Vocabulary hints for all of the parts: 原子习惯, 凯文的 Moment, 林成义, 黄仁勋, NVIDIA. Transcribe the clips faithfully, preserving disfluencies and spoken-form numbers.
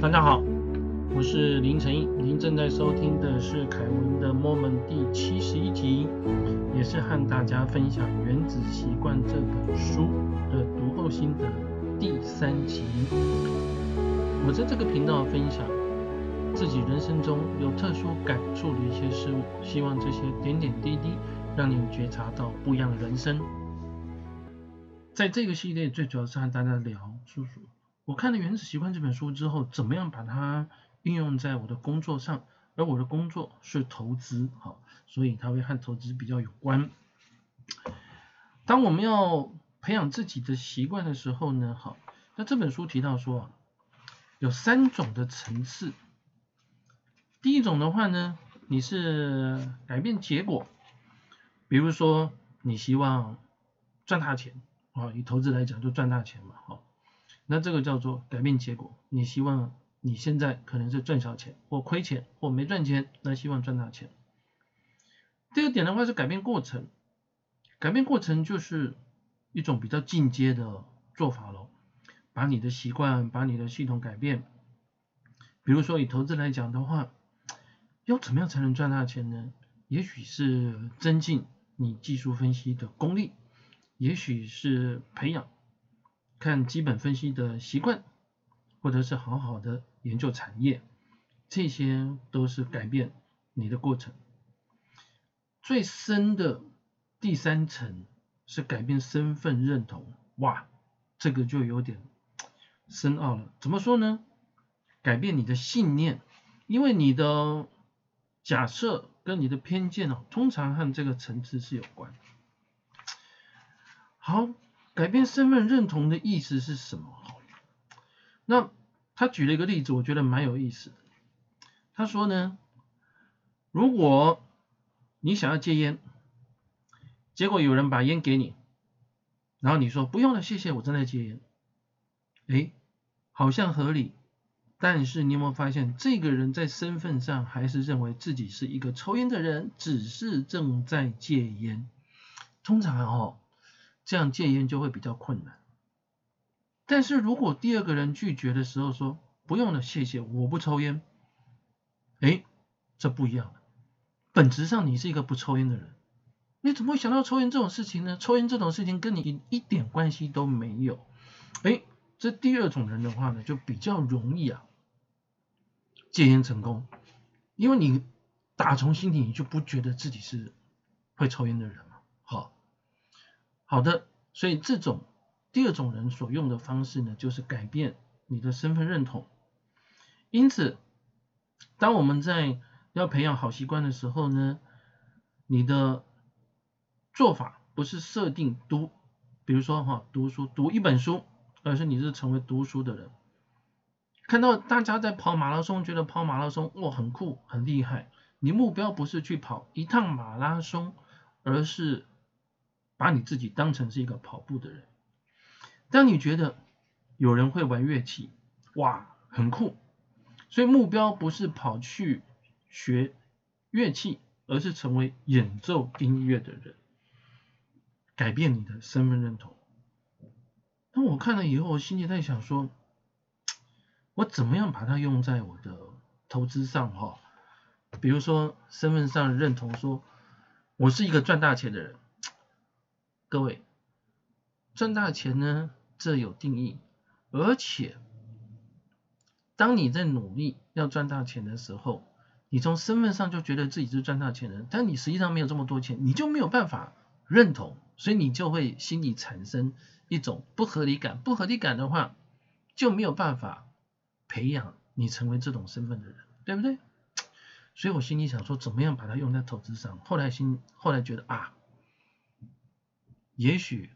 大家好，我是林成义，您正在收听的是凯文的 Moment 第七十一集，也是和大家分享《原子习惯》这本书的读后心得第三集。我在这个频道分享自己人生中有特殊感触的一些事物，希望这些点点滴滴让你觉察到不一样的人生。在这个系列最主要是和大家聊叔叔我看了《原子习惯》这本书之后，怎么样把它应用在我的工作上，而我的工作是投资，好，所以它会和投资比较有关。当我们要培养自己的习惯的时候呢，好，那这本书提到说有三种的层次。第一种的话呢，你是改变结果，比如说你希望赚大钱，哦，以投资来讲就赚大钱嘛，好。那这个叫做改变结果，你希望你现在可能是赚小钱或亏钱或没赚钱，那希望赚大钱。第二点的话是改变过程，改变过程就是一种比较进阶的做法咯，把你的习惯把你的系统改变。比如说以投资来讲的话，要怎么样才能赚大钱呢？也许是增进你技术分析的功力，也许是培养看基本分析的习惯，或者是好好的研究产业，这些都是改变你的过程。最深的第三层是改变身份认同，哇，这个就有点深奥了。怎么说呢？改变你的信念，因为你的假设跟你的偏见哦，通常和这个层次是有关。好。改变身份认同的意思是什么？那他举了一个例子，我觉得蛮有意思的。他说呢，如果你想要戒烟，结果有人把烟给你，然后你说不用了，谢谢，我正在戒烟。诶，好像合理，但是你有没有发现，这个人在身份上还是认为自己是一个抽烟的人，只是正在戒烟。通常哦。这样戒烟就会比较困难。但是如果第二个人拒绝的时候说不用了，谢谢，我不抽烟，诶，这不一样了。本质上你是一个不抽烟的人，你怎么会想到抽烟这种事情呢？抽烟这种事情跟你一点关系都没有。诶，这第二种人的话呢，就比较容易啊戒烟成功，因为你打从心底你就不觉得自己是会抽烟的人嘛。好。好的，所以这种第二种人所用的方式呢，就是改变你的身份认同。因此当我们在要培养好习惯的时候呢，你的做法不是设定读，比如说哈读书读一本书，而是你是成为读书的人。看到大家在跑马拉松，觉得跑马拉松哇很酷很厉害，你目标不是去跑一趟马拉松，而是把你自己当成是一个跑步的人。当你觉得有人会玩乐器，哇，很酷，所以目标不是跑去学乐器，而是成为演奏音乐的人，改变你的身份认同。那我看了以后，我心里在想说，我怎么样把它用在我的投资上哈？比如说身份上认同说，我是一个赚大钱的人。各位，赚大钱呢，这有定义，而且当你在努力要赚大钱的时候，你从身份上就觉得自己是赚大钱人，但你实际上没有这么多钱，你就没有办法认同，所以你就会心里产生一种不合理感，不合理感的话就没有办法培养你成为这种身份的人，对不对？所以我心里想说，怎么样把它用在投资上？后来心后来觉得啊。也许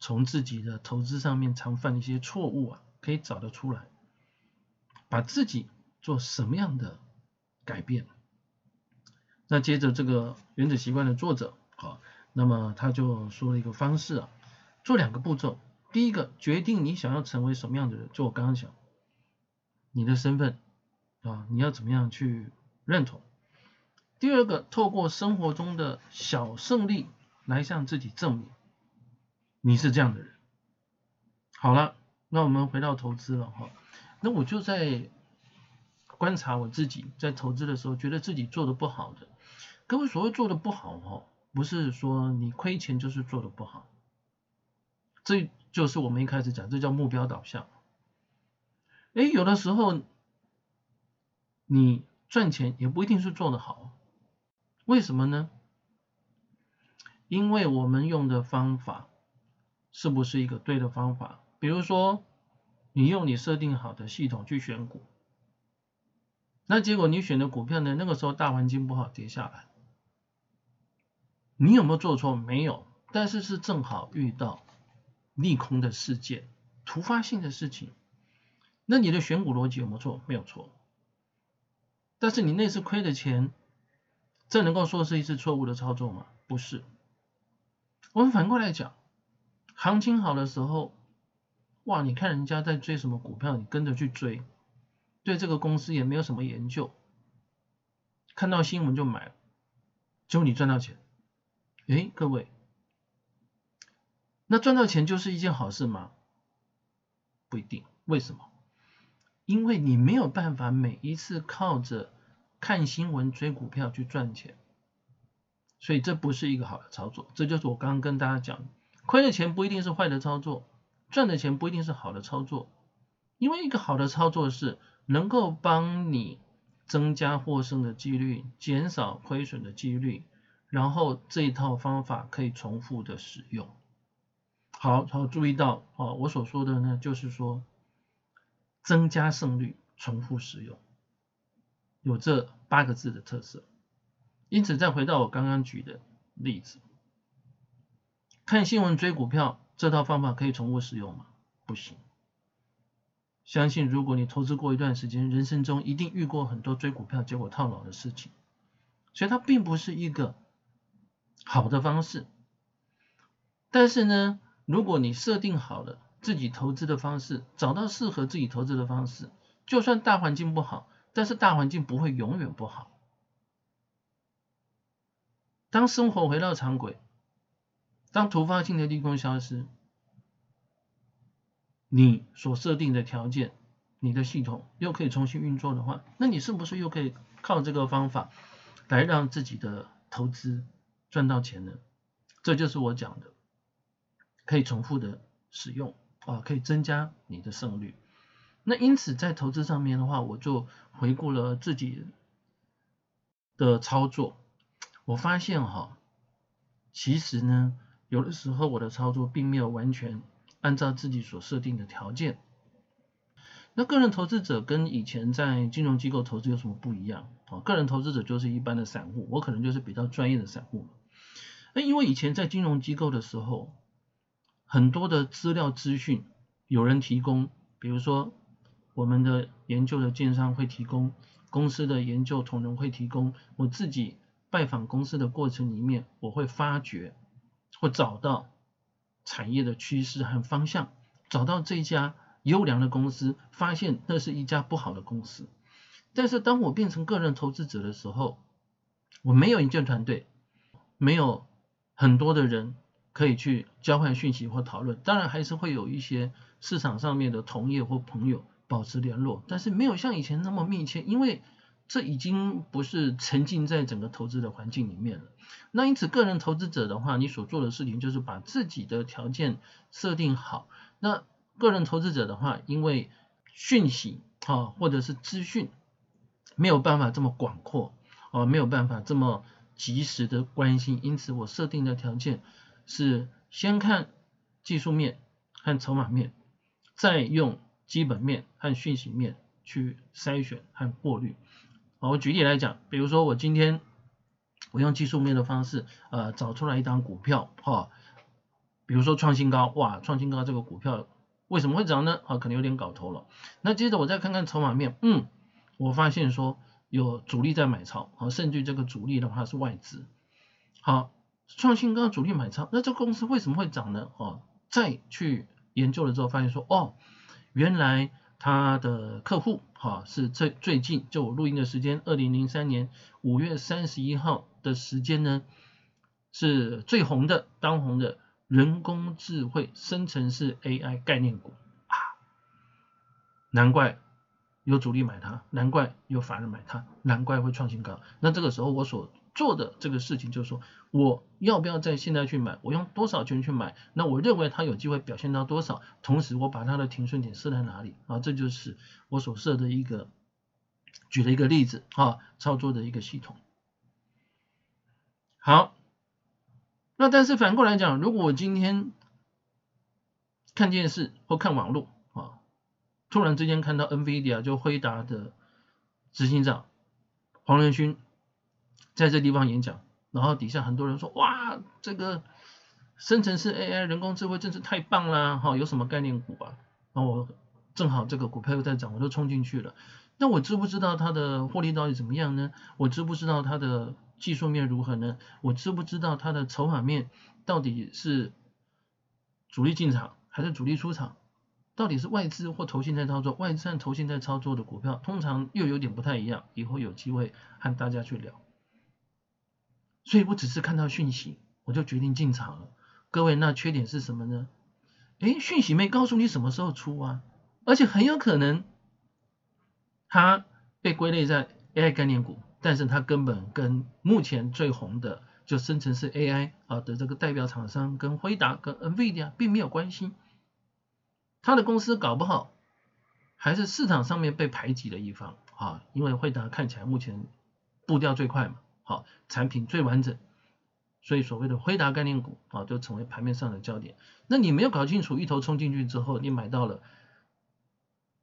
从自己的投资上面常犯的一些错误啊，可以找得出来，把自己做什么样的改变。那接着这个原子习惯的作者，好，那么他就说了一个方式啊，做两个步骤。第一个，决定你想要成为什么样的人，就我刚刚讲，你的身份啊，你要怎么样去认同。第二个，透过生活中的小胜利。来向自己证明你是这样的人。好了，那我们回到投资了哈。那我就在观察我自己在投资的时候，觉得自己做的不好的。各位所谓做的不好哦，不是说你亏钱就是做的不好，这就是我们一开始讲，这叫目标导向。哎，有的时候你赚钱也不一定是做的好，为什么呢？因为我们用的方法是不是一个对的方法？比如说你用你设定好的系统去选股，那结果你选的股票呢，那个时候大环境不好跌下来，你有没有做错？没有，但是是正好遇到利空的事件，突发性的事情，那你的选股逻辑有没有错？没有错，但是你那次亏的钱，这能够说是一次错误的操作吗？不是。我们反过来讲，行情好的时候，哇，你看人家在追什么股票，你跟着去追，对这个公司也没有什么研究，看到新闻就买了，结果你赚到钱。诶，各位，那赚到钱就是一件好事吗？不一定。为什么？因为你没有办法每一次靠着看新闻追股票去赚钱，所以这不是一个好的操作。这就是我刚刚跟大家讲，亏的钱不一定是坏的操作，赚的钱不一定是好的操作，因为一个好的操作是能够帮你增加获胜的几率，减少亏损的几率，然后这一套方法可以重复的使用。好，好，注意到、哦、我所说的呢，就是说增加胜率，重复使用，有这八个字的特色。因此再回到我刚刚举的例子，看新闻追股票这套方法可以重复使用吗？不行。相信如果你投资过一段时间，人生中一定遇过很多追股票结果套牢的事情，所以它并不是一个好的方式。但是呢，如果你设定好了自己投资的方式，找到适合自己投资的方式，就算大环境不好，但是大环境不会永远不好。当生活回到常轨，当突发性的利空消失，你所设定的条件，你的系统又可以重新运作的话，那你是不是又可以靠这个方法来让自己的投资赚到钱呢？这就是我讲的可以重复的使用、啊、可以增加你的胜率。那因此在投资上面的话，我就回顾了自己的操作，我发现、哦、其实呢，有的时候我的操作并没有完全按照自己所设定的条件。那个人投资者跟以前在金融机构投资有什么不一样？个人投资者就是一般的散户，我可能就是比较专业的散户。那因为以前在金融机构的时候，很多的资料资讯有人提供，比如说我们的研究的建商会提供，公司的研究同仁会提供，我自己拜访公司的过程里面，我会发掘或找到产业的趋势和方向，找到这家优良的公司，发现那是一家不好的公司。但是当我变成个人投资者的时候，我没有一件团队，没有很多的人可以去交换讯息或讨论，当然还是会有一些市场上面的同业或朋友保持联络，但是没有像以前那么密切，因为这已经不是沉浸在整个投资的环境里面了。那因此个人投资者的话，你所做的事情就是把自己的条件设定好。那个人投资者的话，因为讯息、啊、或者是资讯没有办法这么广阔、啊、没有办法这么及时的关心，因此我设定的条件是先看技术面和筹码面，再用基本面和讯息面去筛选和过滤。我举例来讲，比如说我今天我用技术面的方式、呃、找出来一档股票、哦、比如说创新高，哇，创新高这个股票为什么会涨呢、哦、可能有点搞头了。那接着我再看看筹码面，嗯，我发现说有主力在买超、哦、甚至这个主力的话是外资。好，创新高主力买超，那这公司为什么会涨呢、哦、再去研究了之后发现说，哦，原来他的客户、啊、是最最近，就我录音的时间二零零三年五月三十一号的时间呢，是最红的当红的人工智慧生成式 A I 概念股、啊、难怪有主力买它，难怪有法人买它，难怪会创新高。那这个时候我所做的这个事情就是说，我要不要在现在去买，我用多少钱去买，那我认为它有机会表现到多少，同时我把它的停损点设在哪里啊，这就是我所设的一个举了一个例子啊，操作的一个系统。好，那但是反过来讲，如果我今天看电视或看网络啊，突然之间看到 NVIDIA 就辉达的执行长黄仁勋在这地方演讲，然后底下很多人说，哇，这个生成式 A I 人工智慧真是太棒啦、哦、有什么概念股啊，然后我正好这个股票又在涨，我就冲进去了。那我知不知道它的获利到底怎么样呢？我知不知道它的技术面如何呢？我知不知道它的筹码面到底是主力进场还是主力出场？到底是外资或投信在操作？外资和投信在操作的股票通常又有点不太一样，以后有机会和大家去聊。所以我只是看到讯息，我就决定进场了。各位，那缺点是什么呢？诶，讯息没告诉你什么时候出啊，而且很有可能它被归类在 A I 概念股，但是它根本跟目前最红的就生成式 A I 的这个代表厂商跟辉达跟 NVIDIA 并没有关系。它的公司搞不好还是市场上面被排挤的一方啊，因为辉达看起来目前步调最快嘛，好，产品最完整，所以所谓的辉达概念股啊，就成为盘面上的焦点。那你没有搞清楚，一头冲进去之后，你买到了，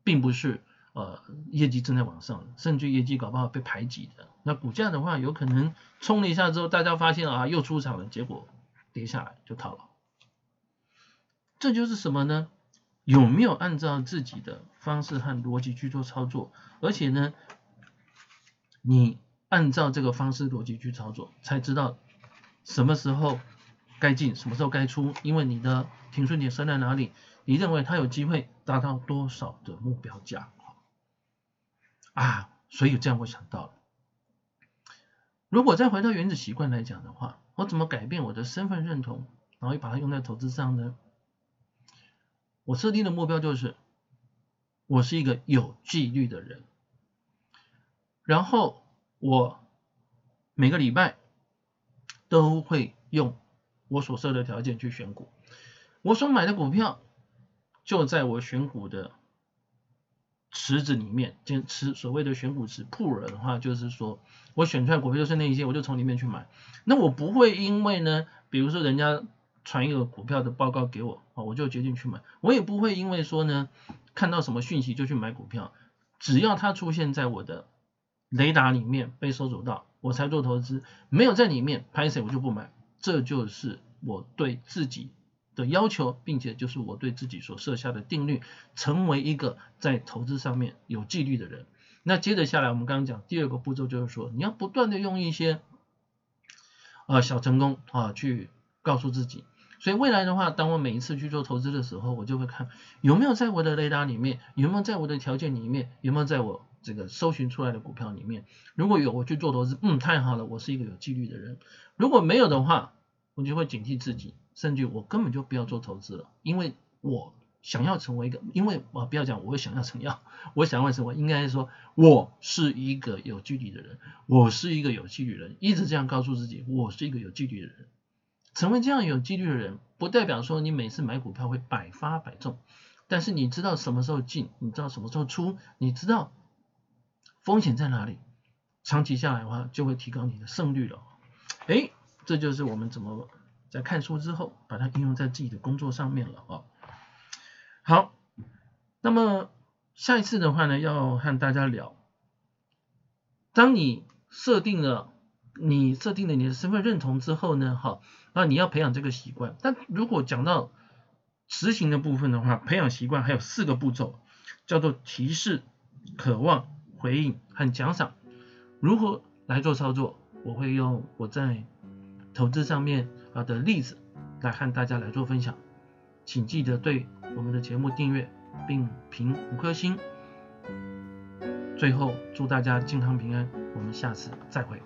并不是呃业绩正在往上，甚至业绩搞不好被排挤的。那股价的话，有可能冲了一下之后，大家发现啊又出场了，结果跌下来就套牢。这就是什么呢？有没有按照自己的方式和逻辑去做操作？而且呢，你按照这个方式逻辑去操作，才知道什么时候该进，什么时候该出，因为你的停损点设在哪里，你认为它有机会达到多少的目标价啊？所以这样我想到了，如果再回到原子习惯来讲的话，我怎么改变我的身份认同，然后又把它用在投资上呢？我设定的目标就是，我是一个有纪律的人，然后我每个礼拜都会用我所设的条件去选股，我所买的股票就在我选股的池子里面，池所谓的选股池 pool 的话，就是说我选出来股票就是那一些，我就从里面去买。那我不会因为呢，比如说人家传一个股票的报告给我，我就决定去买，我也不会因为说呢看到什么讯息就去买股票，只要它出现在我的雷达里面被搜索到，我才做投资，没有在里面拍谁我就不买。这就是我对自己的要求，并且就是我对自己所设下的定律，成为一个在投资上面有纪律的人。那接着下来我们刚刚讲第二个步骤，就是说你要不断的用一些、呃、小成功、啊、去告诉自己。所以未来的话，当我每一次去做投资的时候，我就会看有没有在我的雷达里面，有没有在我的条件里面，有没有在我这个搜寻出来的股票里面，如果有我去做投资，嗯，太好了，我是一个有纪律的人。如果没有的话，我就会警惕自己，甚至我根本就不要做投资了，因为我想要成为一个，因为啊，不要讲我想要成要，我想要成为，应该说我是一个有纪律的人，我是一个有纪律人，一直这样告诉自己，我是一个有纪律的人。成为这样有纪律的人，不代表说你每次买股票会百发百中，但是你知道什么时候进，你知道什么时候出，你知道风险在哪里，长期下来的话就会提高你的胜率了。诶，这就是我们怎么在看书之后把它应用在自己的工作上面了、哦、好，那么下一次的话呢，要和大家聊，当你设定了你设定了你的身份认同之后呢，好，那你要培养这个习惯。但如果讲到执行的部分的话，培养习惯还有四个步骤，叫做提示、渴望、回应和奖赏。如何来做操作，我会用我在投资上面的例子来和大家来做分享。请记得对我们的节目订阅并评五颗星。最后祝大家健康平安，我们下次再会。